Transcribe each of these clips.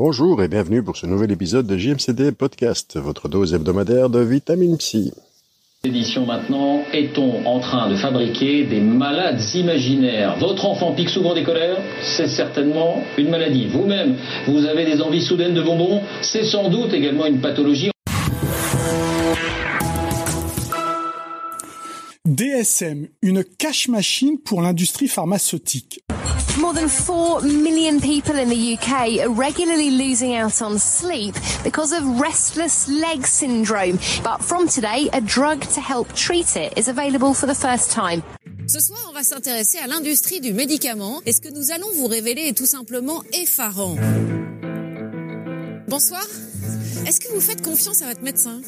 Bonjour et bienvenue pour ce nouvel épisode de JMCD Podcast, votre dose hebdomadaire de vitamine psy. Édition maintenant, est-on en train de fabriquer des malades imaginaires? Votre enfant pique souvent des colères, c'est certainement une maladie. Vous-même, vous avez des envies soudaines de bonbons, c'est sans doute également une pathologie. DSM, une cash-machine pour l'industrie pharmaceutique. More than 4 million people in the UK are regularly losing out on sleep because of restless leg syndrome. But from today, a drug to help treat it is available for the first time. Ce soir, on va s'intéresser à l'industrie du médicament. Et ce que nous allons vous révéler est tout simplement effarant. Bonsoir. Est-ce que vous faites confiance à votre médecin?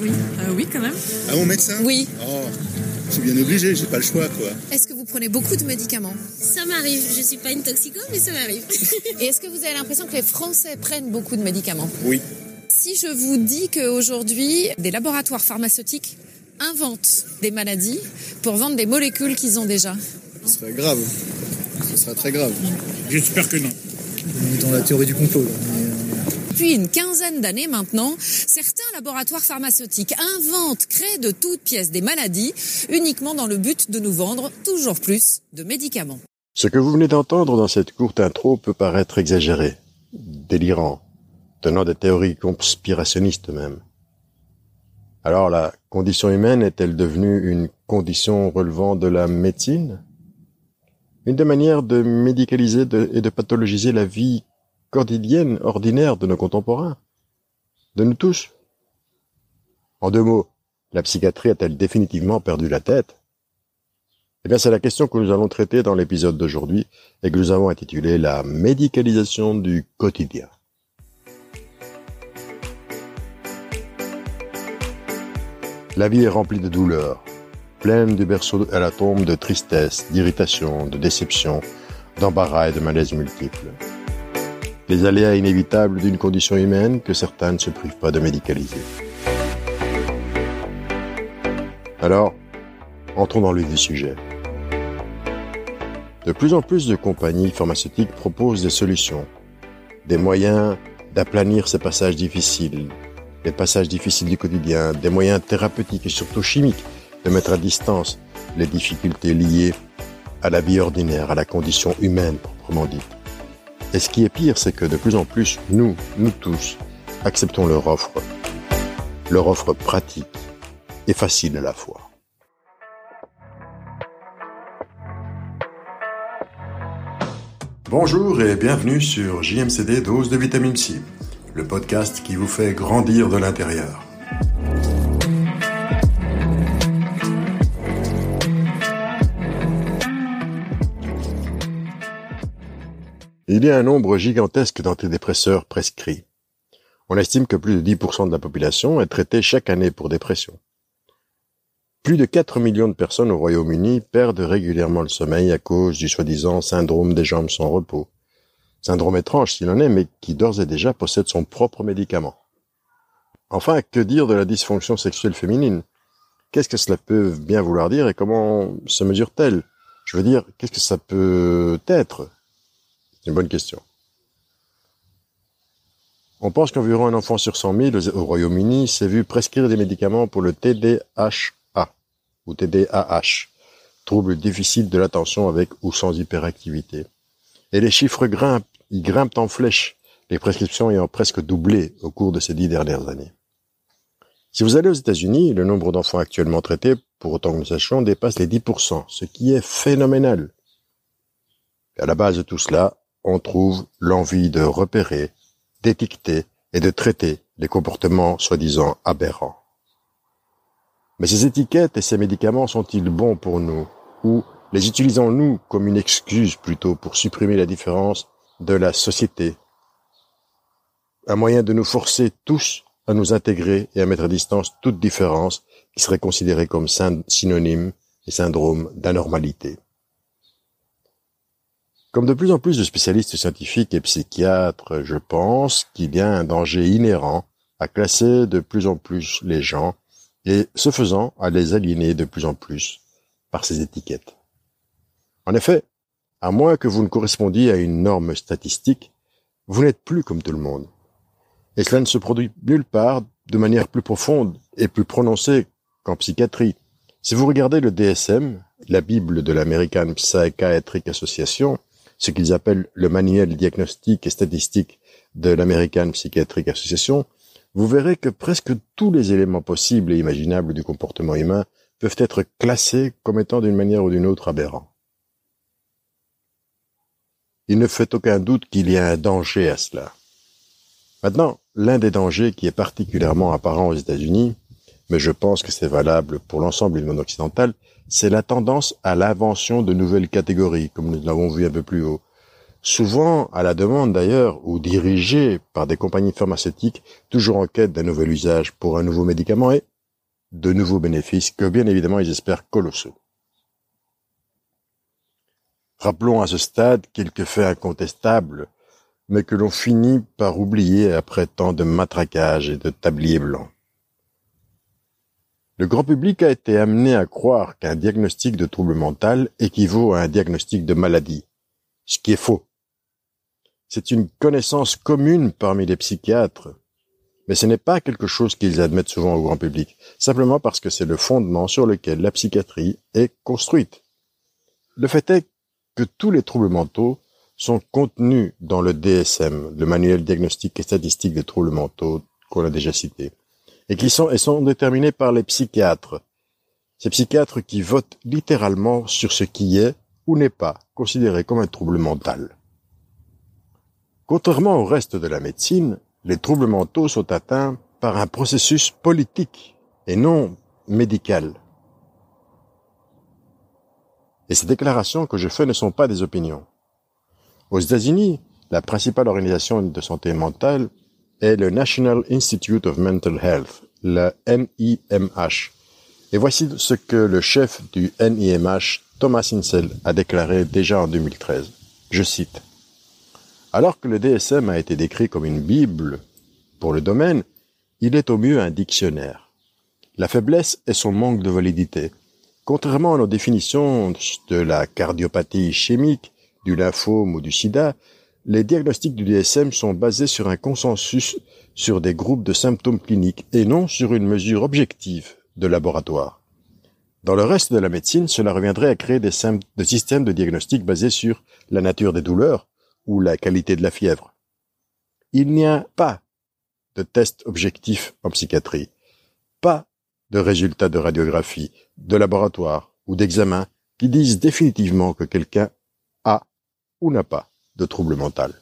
Oui. Oui, quand même. À mon médecin? Oui. Oh. Je suis bien obligé, j'ai pas le choix, quoi. Est-ce que vous prenez beaucoup de médicaments? Ça m'arrive, je suis pas une toxico, mais ça m'arrive. Et est-ce que vous avez l'impression que les Français prennent beaucoup de médicaments? Oui. Si je vous dis qu'aujourd'hui, des laboratoires pharmaceutiques inventent des maladies pour vendre des molécules qu'ils ont déjà. Ce serait grave. Ce serait très grave. J'espère que non. On est dans la théorie du complot, là. Depuis une quinzaine d'années maintenant, certains laboratoires pharmaceutiques inventent, créent de toutes pièces des maladies, uniquement dans le but de nous vendre toujours plus de médicaments. Ce que vous venez d'entendre dans cette courte intro peut paraître exagéré, délirant, tenant des théories conspirationnistes même. Alors la condition humaine est-elle devenue une condition relevant de la médecine? Une des manières de médicaliser et de pathologiser la vie quotidienne, ordinaire de nos contemporains, de nous tous. En deux mots, la psychiatrie a-t-elle définitivement perdu la tête? Eh bien, c'est la question que nous allons traiter dans l'épisode d'aujourd'hui et que nous avons intitulé « La médicalisation du quotidien ». La vie est remplie de douleurs, pleine du berceau à la tombe de tristesse, d'irritation, de déception, d'embarras et de malaises multiples. Les aléas inévitables d'une condition humaine que certains ne se privent pas de médicaliser. Alors, entrons dans le vif du sujet. De plus en plus de compagnies pharmaceutiques proposent des solutions, des moyens d'aplanir ces passages difficiles, les passages difficiles du quotidien, des moyens thérapeutiques et surtout chimiques de mettre à distance les difficultés liées à la vie ordinaire, à la condition humaine proprement dite. Et ce qui est pire, c'est que de plus en plus, nous tous, acceptons leur offre pratique et facile à la fois. Bonjour et bienvenue sur JMCD Dose de Vitamine Psy, le podcast qui vous fait grandir de l'intérieur. Il y a un nombre gigantesque d'antidépresseurs prescrits. On estime que plus de 10% de la population est traitée chaque année pour dépression. Plus de 4 millions de personnes au Royaume-Uni perdent régulièrement le sommeil à cause du soi-disant syndrome des jambes sans repos. Syndrome étrange s'il en est, mais qui d'ores et déjà possède son propre médicament. Enfin, que dire de la dysfonction sexuelle féminine? Qu'est-ce que cela peut bien vouloir dire et comment se mesure-t-elle? Je veux dire, qu'est-ce que ça peut être? C'est une bonne question. On pense qu'environ un enfant sur 100 000 au Royaume-Uni s'est vu prescrire des médicaments pour le TDAH ou TDAH, trouble difficile de l'attention avec ou sans hyperactivité. Et les chiffres grimpent, ils grimpent en flèche, les prescriptions ayant presque doublé au cours de ces 10 dernières années. Si vous allez aux États-Unis, le nombre d'enfants actuellement traités, pour autant que nous sachions, dépasse les 10%, ce qui est phénoménal. Et à la base de tout cela, on trouve l'envie de repérer, d'étiqueter et de traiter les comportements soi-disant aberrants. Mais ces étiquettes et ces médicaments sont-ils bons pour nous? Ou les utilisons-nous comme une excuse plutôt pour supprimer la différence de la société? Un moyen de nous forcer tous à nous intégrer et à mettre à distance toute différence qui serait considérée comme synonyme et syndrome d'anormalité. Comme de plus en plus de spécialistes scientifiques et psychiatres, je pense qu'il y a un danger inhérent à classer de plus en plus les gens et, ce faisant, à les aliéner de plus en plus par ces étiquettes. En effet, à moins que vous ne correspondiez à une norme statistique, Vous n'êtes plus comme tout le monde. Et cela ne se produit nulle part de manière plus profonde et plus prononcée qu'en psychiatrie. Si vous regardez le DSM, la Bible de l'American Psychiatric Association, ce qu'ils appellent le manuel diagnostique et statistique de l'American Psychiatric Association, vous verrez que presque tous les éléments possibles et imaginables du comportement humain peuvent être classés comme étant d'une manière ou d'une autre aberrants. Il ne fait aucun doute qu'il y a un danger à cela. Maintenant, l'un des dangers qui est particulièrement apparent aux États-Unis, mais je pense que c'est valable pour l'ensemble du monde occidental, c'est la tendance à l'invention de nouvelles catégories, comme nous l'avons vu un peu plus haut. Souvent, à la demande d'ailleurs, ou dirigée par des compagnies pharmaceutiques, toujours en quête d'un nouvel usage pour un nouveau médicament et de nouveaux bénéfices que bien évidemment ils espèrent colossaux. Rappelons à ce stade quelques faits incontestables, mais que l'on finit par oublier après tant de matraquages et de tabliers blancs. Le grand public a été amené à croire qu'un diagnostic de trouble mental équivaut à un diagnostic de maladie, ce qui est faux. C'est une connaissance commune parmi les psychiatres, mais ce n'est pas quelque chose qu'ils admettent souvent au grand public, simplement parce que c'est le fondement sur lequel la psychiatrie est construite. Le fait est que tous les troubles mentaux sont contenus dans le DSM, le manuel diagnostique et statistique des troubles mentaux qu'on a déjà cité, et qui sont déterminés par les psychiatres. Ces psychiatres qui votent littéralement sur ce qui est ou n'est pas considéré comme un trouble mental. Contrairement au reste de la médecine, les troubles mentaux sont atteints par un processus politique et non médical. Et ces déclarations que je fais ne sont pas des opinions. Aux États-Unis, la principale organisation de santé mentale est le National Institute of Mental Health, le NIMH. Et voici ce que le chef du NIMH, Thomas Insel, a déclaré déjà en 2013. Je cite. « Alors que le DSM a été décrit comme une Bible pour le domaine, il est au mieux un dictionnaire. La faiblesse est son manque de validité. Contrairement à nos définitions de la cardiopathie ischémique, du lymphome ou du sida, les diagnostics du DSM sont basés sur un consensus sur des groupes de symptômes cliniques et non sur une mesure objective de laboratoire. Dans le reste de la médecine, cela reviendrait à créer des systèmes de diagnostic basés sur la nature des douleurs ou la qualité de la fièvre. Il n'y a pas de test objectif en psychiatrie, pas de résultats de radiographie, de laboratoire ou d'examen qui disent définitivement que quelqu'un a ou n'a pas de trouble mental.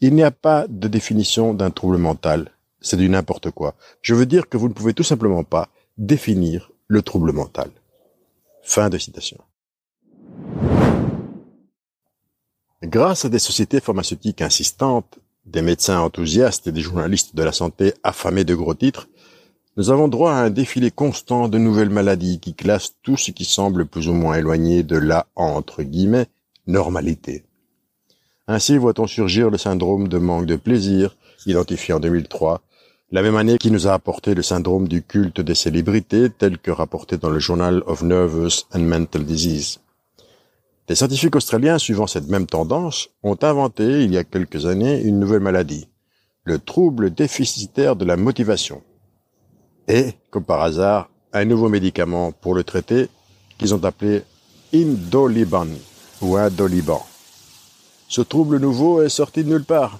Il n'y a pas de définition d'un trouble mental, c'est du n'importe quoi. Je veux dire que vous ne pouvez tout simplement pas définir le trouble mental. » Fin de citation. Grâce à des sociétés pharmaceutiques insistantes, des médecins enthousiastes et des journalistes de la santé affamés de gros titres, nous avons droit à un défilé constant de nouvelles maladies qui classent tout ce qui semble plus ou moins éloigné de la « normalité ». Ainsi voit-on surgir le syndrome de manque de plaisir, identifié en 2003, la même année qui nous a apporté le syndrome du culte des célébrités, tel que rapporté dans le Journal of Nervous and Mental Disease. Des scientifiques australiens suivant cette même tendance ont inventé, il y a quelques années, une nouvelle maladie, le trouble déficitaire de la motivation. Et, comme par hasard, un nouveau médicament pour le traiter qu'ils ont appelé Indoliban ou Indoliban. Ce trouble nouveau est sorti de nulle part.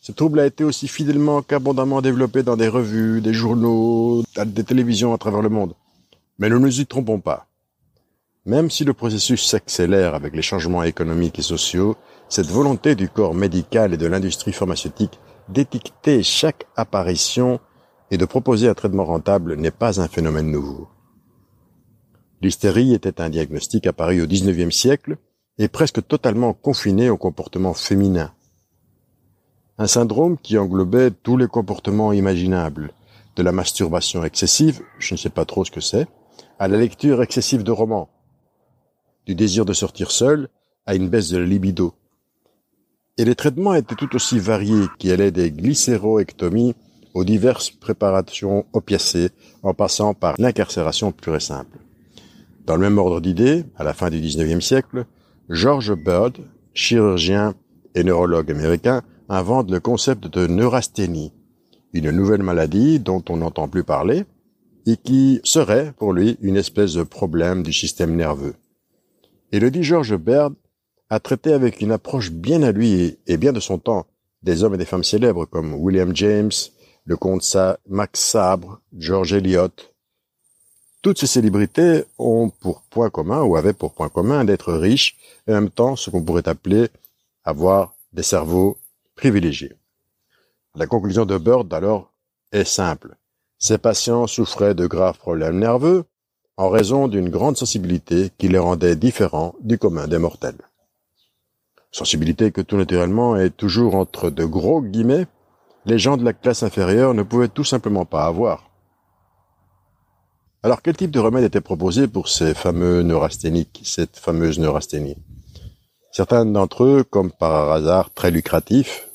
Ce trouble a été aussi fidèlement qu'abondamment développé dans des revues, des journaux, des télévisions à travers le monde. Mais nous ne nous y trompons pas. Même si le processus s'accélère avec les changements économiques et sociaux, cette volonté du corps médical et de l'industrie pharmaceutique d'étiqueter chaque apparition et de proposer un traitement rentable n'est pas un phénomène nouveau. L'hystérie était un diagnostic apparu au XIXe siècle, est presque totalement confiné au comportement féminin. Un syndrome qui englobait tous les comportements imaginables, de la masturbation excessive, je ne sais pas trop ce que c'est, à la lecture excessive de romans, du désir de sortir seul à une baisse de la libido. Et les traitements étaient tout aussi variés, qui allaient des glycéroectomies aux diverses préparations opiacées, en passant par l'incarcération pure et simple. Dans le même ordre d'idées, à la fin du XIXe siècle, George Beard, chirurgien et neurologue américain, invente le concept de neurasthénie, une nouvelle maladie dont on n'entend plus parler et qui serait, pour lui, une espèce de problème du système nerveux. Et le dit George Beard a traité avec une approche bien à lui et bien de son temps des hommes et des femmes célèbres comme William James, le comte Max Sabre, George Eliot. Toutes ces célébrités ont pour point commun, ou avaient pour point commun, d'être riches et en même temps ce qu'on pourrait appeler avoir des cerveaux privilégiés. La conclusion de Beard alors est simple. Ces patients souffraient de graves problèmes nerveux en raison d'une grande sensibilité qui les rendait différents du commun des mortels. Sensibilité que tout naturellement est toujours entre de gros guillemets, les gens de la classe inférieure ne pouvaient tout simplement pas avoir. Alors quel type de remède était proposé pour ces fameux neurasthéniques, cette fameuse neurasthénie? Certains d'entre eux, comme par hasard très très lucratifs.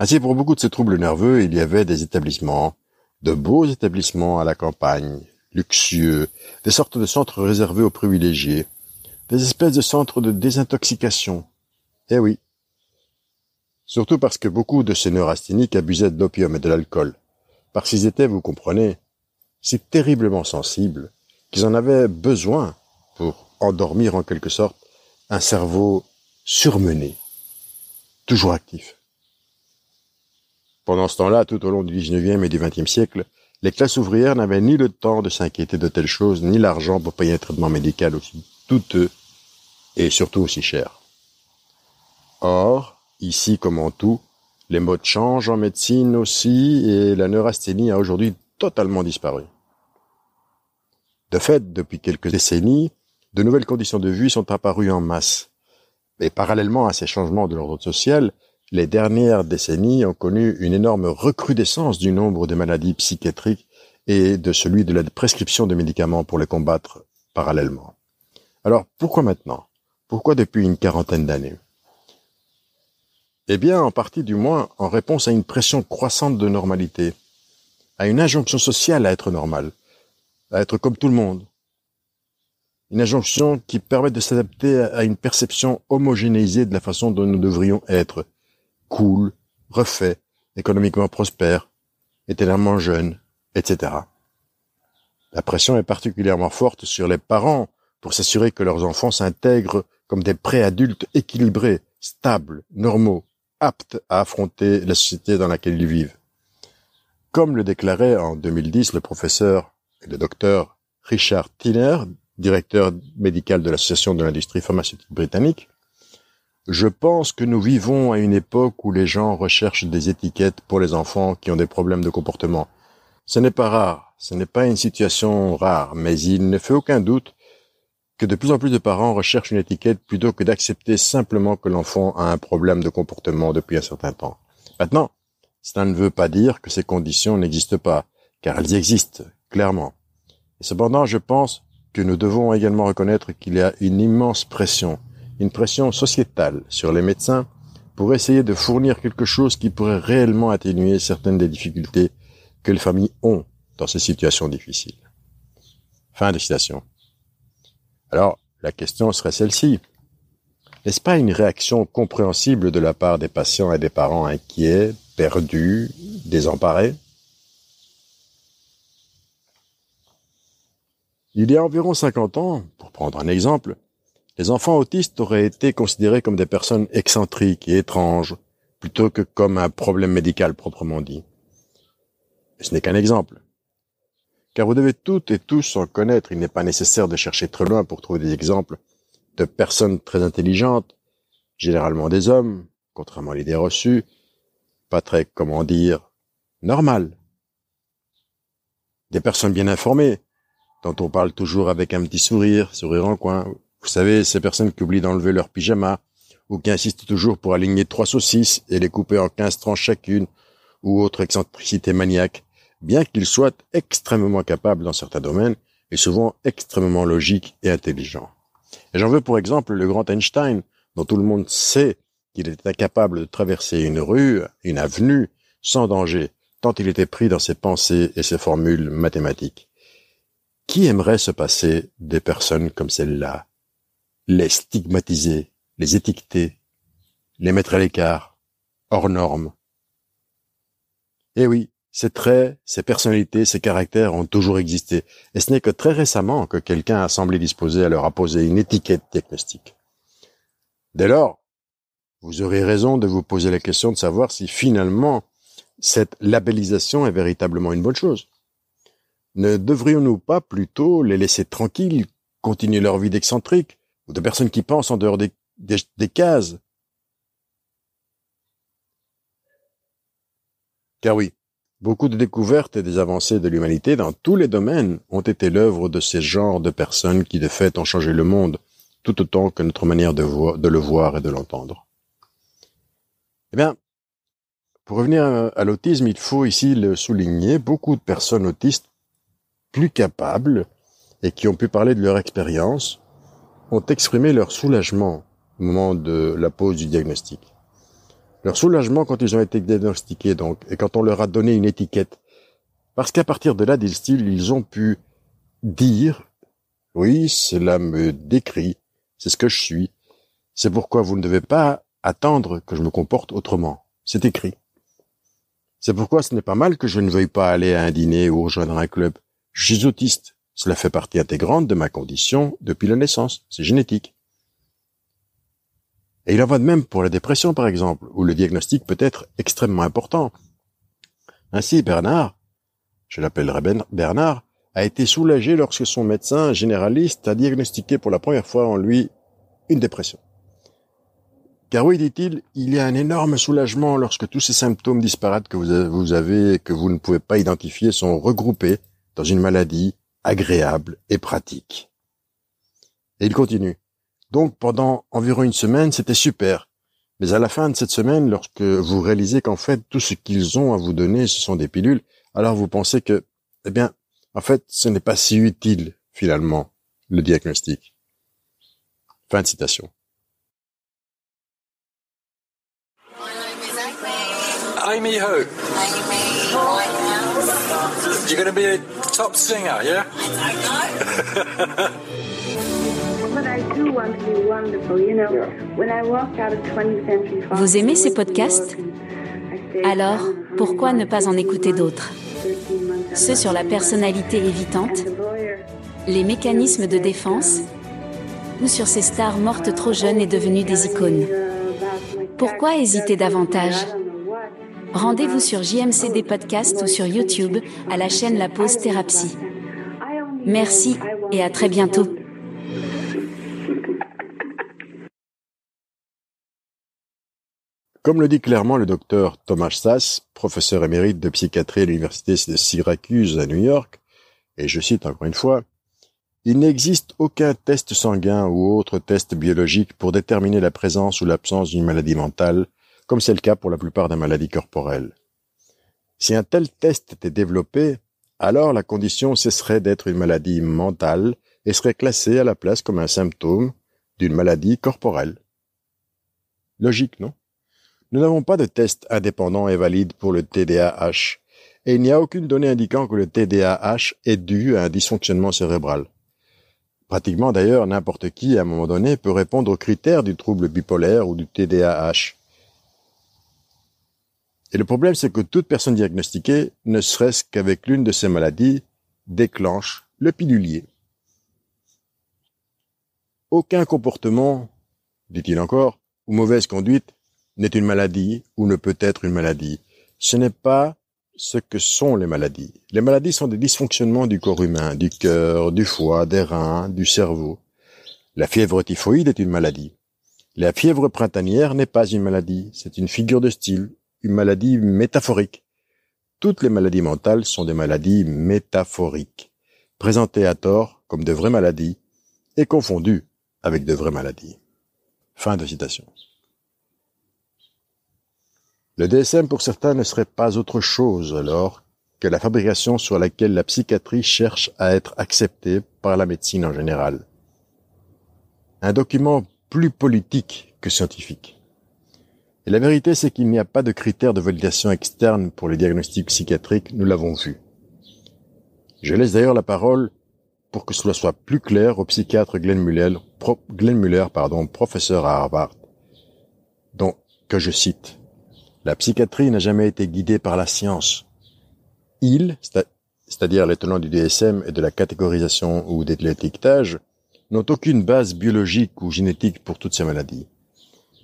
Ainsi, pour beaucoup de ces troubles nerveux, il y avait des établissements, de beaux établissements à la campagne, luxueux, des sortes de centres réservés aux privilégiés, des espèces de centres de désintoxication. Eh oui. Surtout parce que beaucoup de ces neurasthéniques abusaient de l'opium et de l'alcool. Parce qu'ils étaient, vous comprenez, si terriblement sensibles qu'ils en avaient besoin pour endormir en quelque sorte un cerveau surmené, toujours actif. Pendant ce temps-là, tout au long du 19e et du 20e siècle, les classes ouvrières n'avaient ni le temps de s'inquiéter de telles choses, ni l'argent pour payer un traitement médical aussi douteux et surtout aussi cher. Or, ici comme en tout, les modes changent en médecine aussi et la neurasthénie a aujourd'hui totalement disparu. De fait, depuis quelques décennies, de nouvelles conditions de vie sont apparues en masse. Et parallèlement à ces changements de l'ordre social, les dernières décennies ont connu une énorme recrudescence du nombre de maladies psychiatriques et de celui de la prescription de médicaments pour les combattre parallèlement. Alors pourquoi maintenant? Pourquoi depuis une quarantaine d'années? Eh bien, en partie du moins, en réponse à une pression croissante de normalité, à une injonction sociale à être normal, à être comme tout le monde. Une injonction qui permet de s'adapter à une perception homogénéisée de la façon dont nous devrions être. Cool, refait, économiquement prospère, éternellement jeune, etc. La pression est particulièrement forte sur les parents pour s'assurer que leurs enfants s'intègrent comme des préadultes équilibrés, stables, normaux, aptes à affronter la société dans laquelle ils vivent. Comme le déclarait en 2010 le professeur et le docteur Richard Tiller, directeur médical de l'Association de l'industrie pharmaceutique britannique, « Je pense que nous vivons à une époque où les gens recherchent des étiquettes pour les enfants qui ont des problèmes de comportement. Ce n'est pas rare, ce n'est pas une situation rare, mais il ne fait aucun doute que de plus en plus de parents recherchent une étiquette plutôt que d'accepter simplement que l'enfant a un problème de comportement depuis un certain temps. Maintenant, cela ne veut pas dire que ces conditions n'existent pas, car elles existent, clairement. Et cependant, je pense que nous devons également reconnaître qu'il y a une immense pression, une pression sociétale sur les médecins pour essayer de fournir quelque chose qui pourrait réellement atténuer certaines des difficultés que les familles ont dans ces situations difficiles. » Fin de citation. Alors, la question serait celle-ci. N'est-ce pas une réaction compréhensible de la part des patients et des parents inquiets, perdus, désemparés? Il y a environ 50 ans, pour prendre un exemple, les enfants autistes auraient été considérés comme des personnes excentriques et étranges, plutôt que comme un problème médical proprement dit. Et ce n'est qu'un exemple. Car vous devez toutes et tous en connaître, il n'est pas nécessaire de chercher très loin pour trouver des exemples de personnes très intelligentes, généralement des hommes, contrairement à l'idée reçue, pas très, comment dire, normales. Des personnes bien informées, dont on parle toujours avec un petit sourire, sourire en coin. Vous savez, ces personnes qui oublient d'enlever leur pyjama, ou qui insistent toujours pour aligner 3 saucisses et les couper en 15 tranches chacune, ou autre excentricité maniaque, bien qu'ils soient extrêmement capables dans certains domaines, et souvent extrêmement logiques et intelligents. Et j'en veux pour exemple le grand Einstein, dont tout le monde sait qu'il était incapable de traverser une rue, une avenue, sans danger, tant il était pris dans ses pensées et ses formules mathématiques. Qui aimerait se passer des personnes comme celle-là ? les stigmatiser, les étiqueter, les mettre à l'écart, hors normes. Eh oui, ces traits, ces personnalités, ces caractères ont toujours existé, et ce n'est que très récemment que quelqu'un a semblé disposé à leur apposer une étiquette diagnostique. Dès lors, vous aurez raison de vous poser la question de savoir si finalement cette labellisation est véritablement une bonne chose. Ne devrions-nous pas plutôt les laisser tranquilles, continuer leur vie d'excentrique, ou de personnes qui pensent en dehors des cases? Car oui, beaucoup de découvertes et des avancées de l'humanité dans tous les domaines ont été l'œuvre de ces genres de personnes qui, de fait, ont changé le monde, tout autant que notre manière de le voir et de l'entendre. Eh bien, pour revenir à l'autisme, il faut ici le souligner, beaucoup de personnes autistes plus capables et qui ont pu parler de leur expérience ont exprimé leur soulagement au moment de la pose du diagnostic. Leur soulagement quand ils ont été diagnostiqués, donc, et quand on leur a donné une étiquette. Parce qu'à partir de là, disent-ils, ils ont pu dire « Oui, cela me décrit, c'est ce que je suis, c'est pourquoi vous ne devez pas attendre que je me comporte autrement. C'est écrit. C'est pourquoi ce n'est pas mal que je ne veuille pas aller à un dîner ou rejoindre un club. Je suis autiste. Cela fait partie intégrante de ma condition depuis la naissance. C'est génétique. » Et il en va de même pour la dépression, par exemple, où le diagnostic peut être extrêmement important. Ainsi, Bernard, je l'appellerai Bernard, a été soulagé lorsque son médecin généraliste a diagnostiqué pour la première fois en lui une dépression. Car oui, dit-il, il y a un énorme soulagement lorsque tous ces symptômes disparates que vous avez et que vous ne pouvez pas identifier sont regroupés dans une maladie agréable et pratique. Et il continue. Donc, pendant environ une semaine, c'était super. Mais à la fin de cette semaine, lorsque vous réalisez qu'en fait, tout ce qu'ils ont à vous donner, ce sont des pilules, alors vous pensez que, eh bien, en fait, ce n'est pas si utile, finalement, le diagnostic. Fin de citation. I'm your hope. You're going to be a top singer, yeah? I don't know. Vous aimez ces podcasts? Alors, pourquoi ne pas en écouter d'autres? Ceux sur la personnalité évitante, les mécanismes de défense, ou sur ces stars mortes trop jeunes et devenues des icônes. Pourquoi hésiter davantage? Rendez-vous sur JMCD Podcast ou sur YouTube à la chaîne La Pause Thérapie. Merci et à très bientôt. Comme le dit clairement le docteur Thomas Sass, professeur émérite de psychiatrie à l'université de Syracuse à New York, et je cite encore une fois, « Il n'existe aucun test sanguin ou autre test biologique pour déterminer la présence ou l'absence d'une maladie mentale, comme c'est le cas pour la plupart des maladies corporelles. Si un tel test était développé, alors la condition cesserait d'être une maladie mentale et serait classée à la place comme un symptôme d'une maladie corporelle. » Logique, non ? Nous n'avons pas de test indépendant et valide pour le TDAH, et il n'y a aucune donnée indiquant que le TDAH est dû à un dysfonctionnement cérébral. Pratiquement d'ailleurs, n'importe qui, à un moment donné, peut répondre aux critères du trouble bipolaire ou du TDAH. Et le problème, c'est que toute personne diagnostiquée, ne serait-ce qu'avec l'une de ces maladies, déclenche le pilulier. Aucun comportement, dit-il encore, ou mauvaise conduite, n'est une maladie ou ne peut être une maladie. Ce n'est pas ce que sont les maladies. Les maladies sont des dysfonctionnements du corps humain, du cœur, du foie, des reins, du cerveau. La fièvre typhoïde est une maladie. La fièvre printanière n'est pas une maladie, c'est une figure de style, une maladie métaphorique. Toutes les maladies mentales sont des maladies métaphoriques, présentées à tort comme de vraies maladies et confondues avec de vraies maladies. Fin de citation. Le DSM, pour certains, ne serait pas autre chose, alors, que la fabrication sur laquelle la psychiatrie cherche à être acceptée par la médecine en général. Un document plus politique que scientifique. Et la vérité, c'est qu'il n'y a pas de critères de validation externe pour les diagnostics psychiatriques, nous l'avons vu. Je laisse d'ailleurs la parole, pour que cela soit plus clair, au psychiatre Glenn Muller Glenn Muller, professeur à Harvard, que je cite, « La psychiatrie n'a jamais été guidée par la science. Ils, c'est-à-dire les tenants du DSM et de la catégorisation ou de l'étiquetage, n'ont aucune base biologique ou génétique pour toutes ces maladies.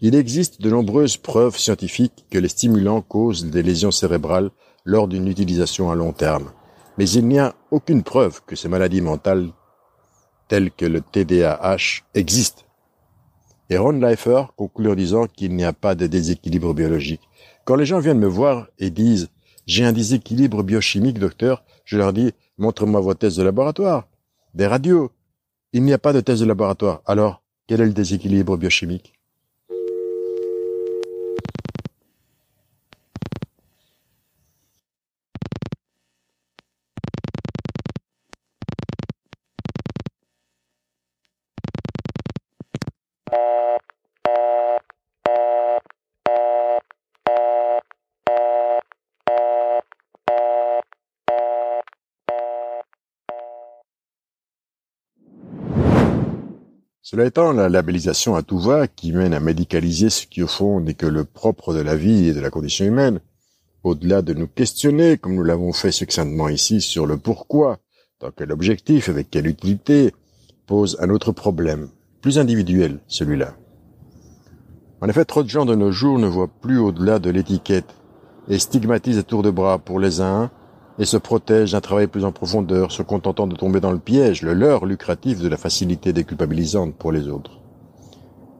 Il existe de nombreuses preuves scientifiques que les stimulants causent des lésions cérébrales lors d'une utilisation à long terme, mais il n'y a aucune preuve que ces maladies mentales telles que le TDAH existent. » Et Ron Leifer conclut en disant qu'il n'y a pas de déséquilibre biologique. Quand les gens viennent me voir et disent « J'ai un déséquilibre biochimique, docteur », je leur dis « Montre-moi vos tests de laboratoire, des radios. Il n'y a pas de tests de laboratoire. Alors, quel est le déséquilibre biochimique ?» Cela étant, la labellisation à tout va qui mène à médicaliser ce qui au fond n'est que le propre de la vie et de la condition humaine, au-delà de nous questionner, comme nous l'avons fait succinctement ici, sur le pourquoi, dans quel objectif, avec quelle utilité, pose un autre problème, plus individuel, celui-là. En effet, trop de gens de nos jours ne voient plus au-delà de l'étiquette et stigmatisent à tour de bras pour les uns et se protègent d'un travail plus en profondeur, se contentant de tomber dans le piège, le leurre lucratif de la facilité déculpabilisante pour les autres.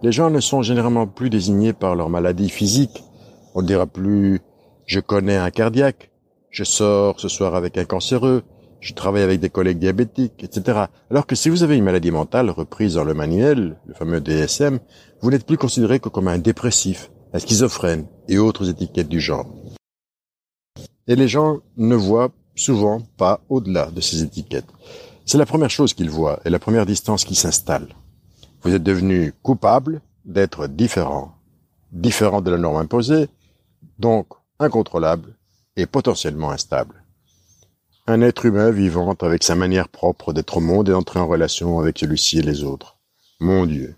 Les gens ne sont généralement plus désignés par leur maladie physique. On ne dira plus « je connais un cardiaque »,« je sors ce soir avec un cancéreux », « je travaille avec des collègues diabétiques », etc. Alors que si vous avez une maladie mentale reprise dans le manuel, le fameux DSM, vous n'êtes plus considéré que comme un dépressif, un schizophrène et autres étiquettes du genre. Et les gens ne voient souvent pas au-delà de ces étiquettes. C'est la première chose qu'ils voient et la première distance qui s'installe. Vous êtes devenu coupable d'être différent. Différent de la norme imposée, donc incontrôlable et potentiellement instable. Un être humain vivant avec sa manière propre d'être au monde et d'entrer en relation avec celui-ci et les autres. Mon Dieu.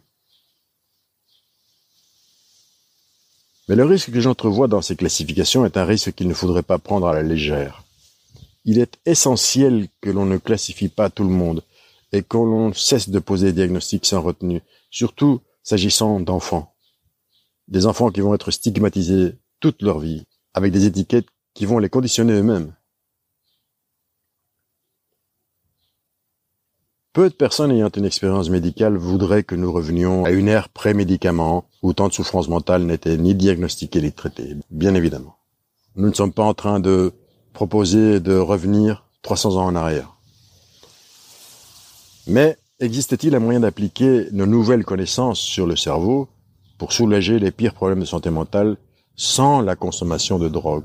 Mais le risque que j'entrevois dans ces classifications est un risque qu'il ne faudrait pas prendre à la légère. Il est essentiel que l'on ne classifie pas tout le monde et que l'on cesse de poser des diagnostics sans retenue, surtout s'agissant d'enfants. Des enfants qui vont être stigmatisés toute leur vie, avec des étiquettes qui vont les conditionner eux-mêmes. Peu de personnes ayant une expérience médicale voudraient que nous revenions à une ère pré-médicaments où tant de souffrances mentales n'étaient ni diagnostiquées ni traitées, bien évidemment. Nous ne sommes pas en train de proposer de revenir 300 ans en arrière. Mais existe-t-il un moyen d'appliquer nos nouvelles connaissances sur le cerveau pour soulager les pires problèmes de santé mentale sans la consommation de drogue,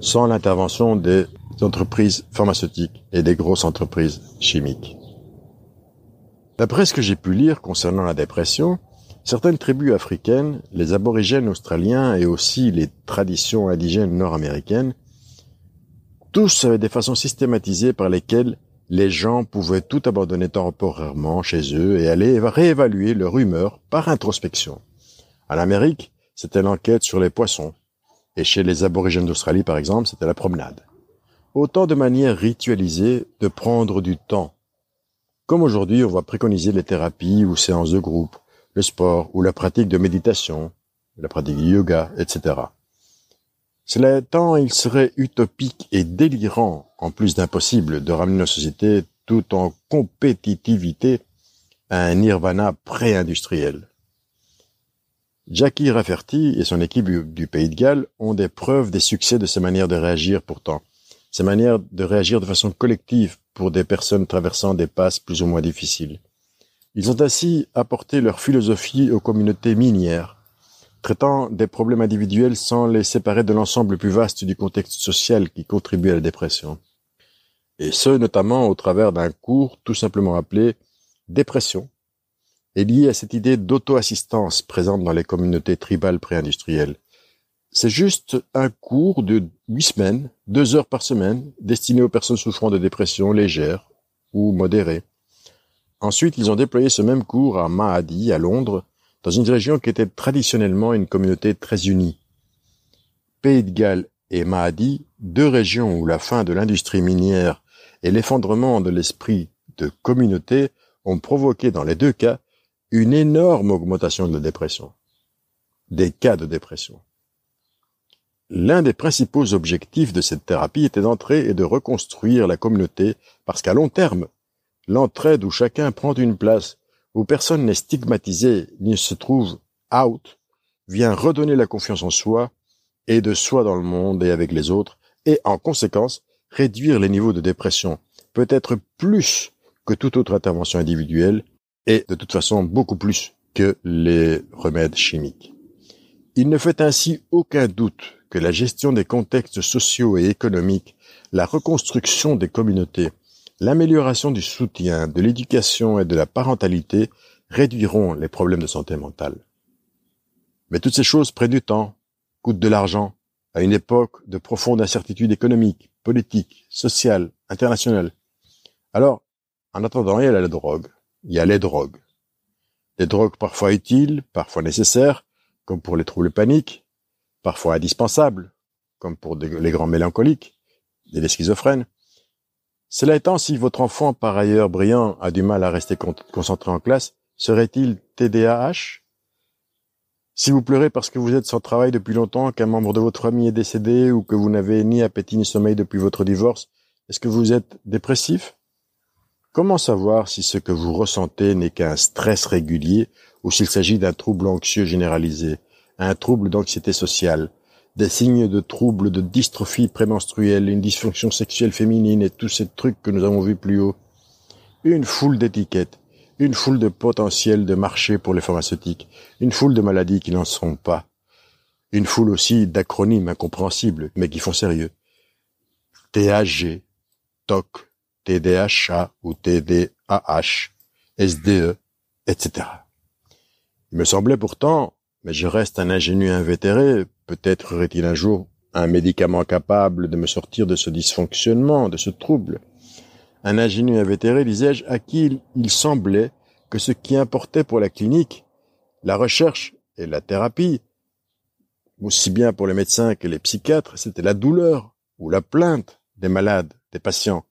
sans l'intervention des entreprises pharmaceutiques et des grosses entreprises chimiques ? D'après ce que j'ai pu lire concernant la dépression, certaines tribus africaines, les aborigènes australiens et aussi les traditions indigènes nord-américaines, tous avaient des façons systématisées par lesquelles les gens pouvaient tout abandonner temporairement chez eux et aller réévaluer leur humeur par introspection. En Amérique, c'était l'enquête sur les poissons, et chez les aborigènes d'Australie par exemple, c'était la promenade. Autant de manières ritualisées de prendre du temps. Comme aujourd'hui, on va préconiser les thérapies ou séances de groupe, le sport ou la pratique de méditation, la pratique du yoga, etc. Cela étant, il serait utopique et délirant, en plus d'impossible, de ramener nos sociétés tout en compétitivité à un nirvana pré-industriel. Jackie Rafferty et son équipe du Pays de Galles ont des preuves des succès de ces manières de réagir pourtant. Ces manières de réagir de façon collective pour des personnes traversant des passes plus ou moins difficiles. Ils ont ainsi apporté leur philosophie aux communautés minières, traitant des problèmes individuels sans les séparer de l'ensemble plus vaste du contexte social qui contribue à la dépression. Et ce, notamment au travers d'un cours tout simplement appelé « dépression » et lié à cette idée d'auto-assistance présente dans les communautés tribales pré-industrielles. C'est juste un cours de 8 semaines, 2 heures par semaine, destiné aux personnes souffrant de dépression légère ou modérée. Ensuite, ils ont déployé ce même cours à Mahadi, à Londres, dans une région qui était traditionnellement une communauté très unie. Pays de Galles et Mahadi, deux régions où la fin de l'industrie minière et l'effondrement de l'esprit de communauté ont provoqué dans les deux cas une énorme augmentation de la dépression, des cas de dépression. L'un des principaux objectifs de cette thérapie était d'entrer et de reconstruire la communauté parce qu'à long terme, l'entraide où chacun prend une place, où personne n'est stigmatisé ni se trouve « out », vient redonner la confiance en soi et de soi dans le monde et avec les autres et, en conséquence, réduire les niveaux de dépression, peut-être plus que toute autre intervention individuelle et, de toute façon, beaucoup plus que les remèdes chimiques. Il ne fait ainsi aucun doute que la gestion des contextes sociaux et économiques, la reconstruction des communautés, l'amélioration du soutien, de l'éducation et de la parentalité réduiront les problèmes de santé mentale. Mais toutes ces choses prennent du temps, coûtent de l'argent, à une époque de profonde incertitude économique, politique, sociale, internationale. Alors, en attendant, il y a la drogue. Il y a les drogues. Des drogues parfois utiles, parfois nécessaires, comme pour les troubles paniques, parfois indispensables, comme pour les grands mélancoliques et les schizophrènes. Cela étant, si votre enfant, par ailleurs brillant, a du mal à rester concentré en classe, serait-il TDAH? Si vous pleurez parce que vous êtes sans travail depuis longtemps, qu'un membre de votre famille est décédé ou que vous n'avez ni appétit ni sommeil depuis votre divorce, est-ce que vous êtes dépressif? Comment savoir si ce que vous ressentez n'est qu'un stress régulier ou s'il s'agit d'un trouble anxieux généralisé, un trouble d'anxiété sociale? Des signes de troubles, de dystrophie prémenstruelle, une dysfonction sexuelle féminine et tous ces trucs que nous avons vus plus haut. Une foule d'étiquettes, une foule de potentiels de marché pour les pharmaceutiques, une foule de maladies qui n'en sont pas, une foule aussi d'acronymes incompréhensibles mais qui font sérieux. TAG, TOC, TDHA ou TDAH, SDE, etc. Il me semblait pourtant, mais je reste un ingénu invétéré, peut-être aurait-il un jour un médicament capable de me sortir de ce dysfonctionnement, de ce trouble. Un ingénu invétéré, disais-je, à qui il semblait que ce qui importait pour la clinique, la recherche et la thérapie, aussi bien pour les médecins que les psychiatres, c'était la douleur ou la plainte des malades, des patients.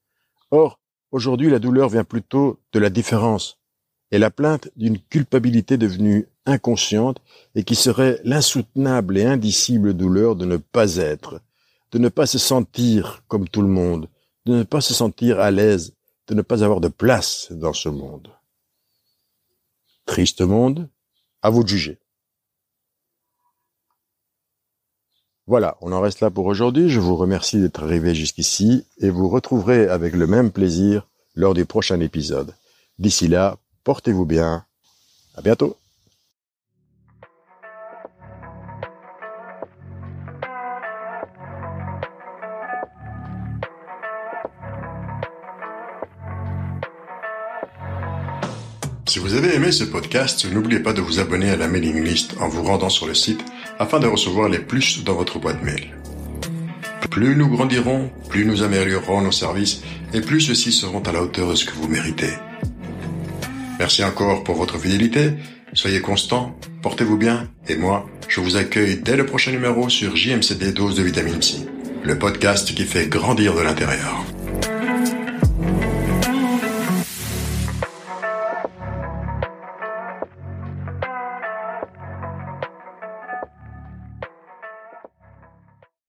Or, aujourd'hui, la douleur vient plutôt de la différence et la plainte d'une culpabilité devenue inconsciente et qui serait l'insoutenable et indicible douleur de ne pas être, de ne pas se sentir comme tout le monde, de ne pas se sentir à l'aise, de ne pas avoir de place dans ce monde. Triste monde, à vous de juger. Voilà, on en reste là pour aujourd'hui. Je vous remercie d'être arrivé jusqu'ici et vous retrouverez avec le même plaisir lors du prochain épisode. D'ici là, portez-vous bien. À bientôt. Si vous avez aimé ce podcast, n'oubliez pas de vous abonner à la mailing list en vous rendant sur le site afin de recevoir les plus dans votre boîte mail. Plus nous grandirons, plus nous améliorerons nos services et plus ceux-ci seront à la hauteur de ce que vous méritez. Merci encore pour votre fidélité, soyez constants, portez-vous bien et moi, je vous accueille dès le prochain numéro sur JMCD Dose de Vitamine C, le podcast qui fait grandir de l'intérieur.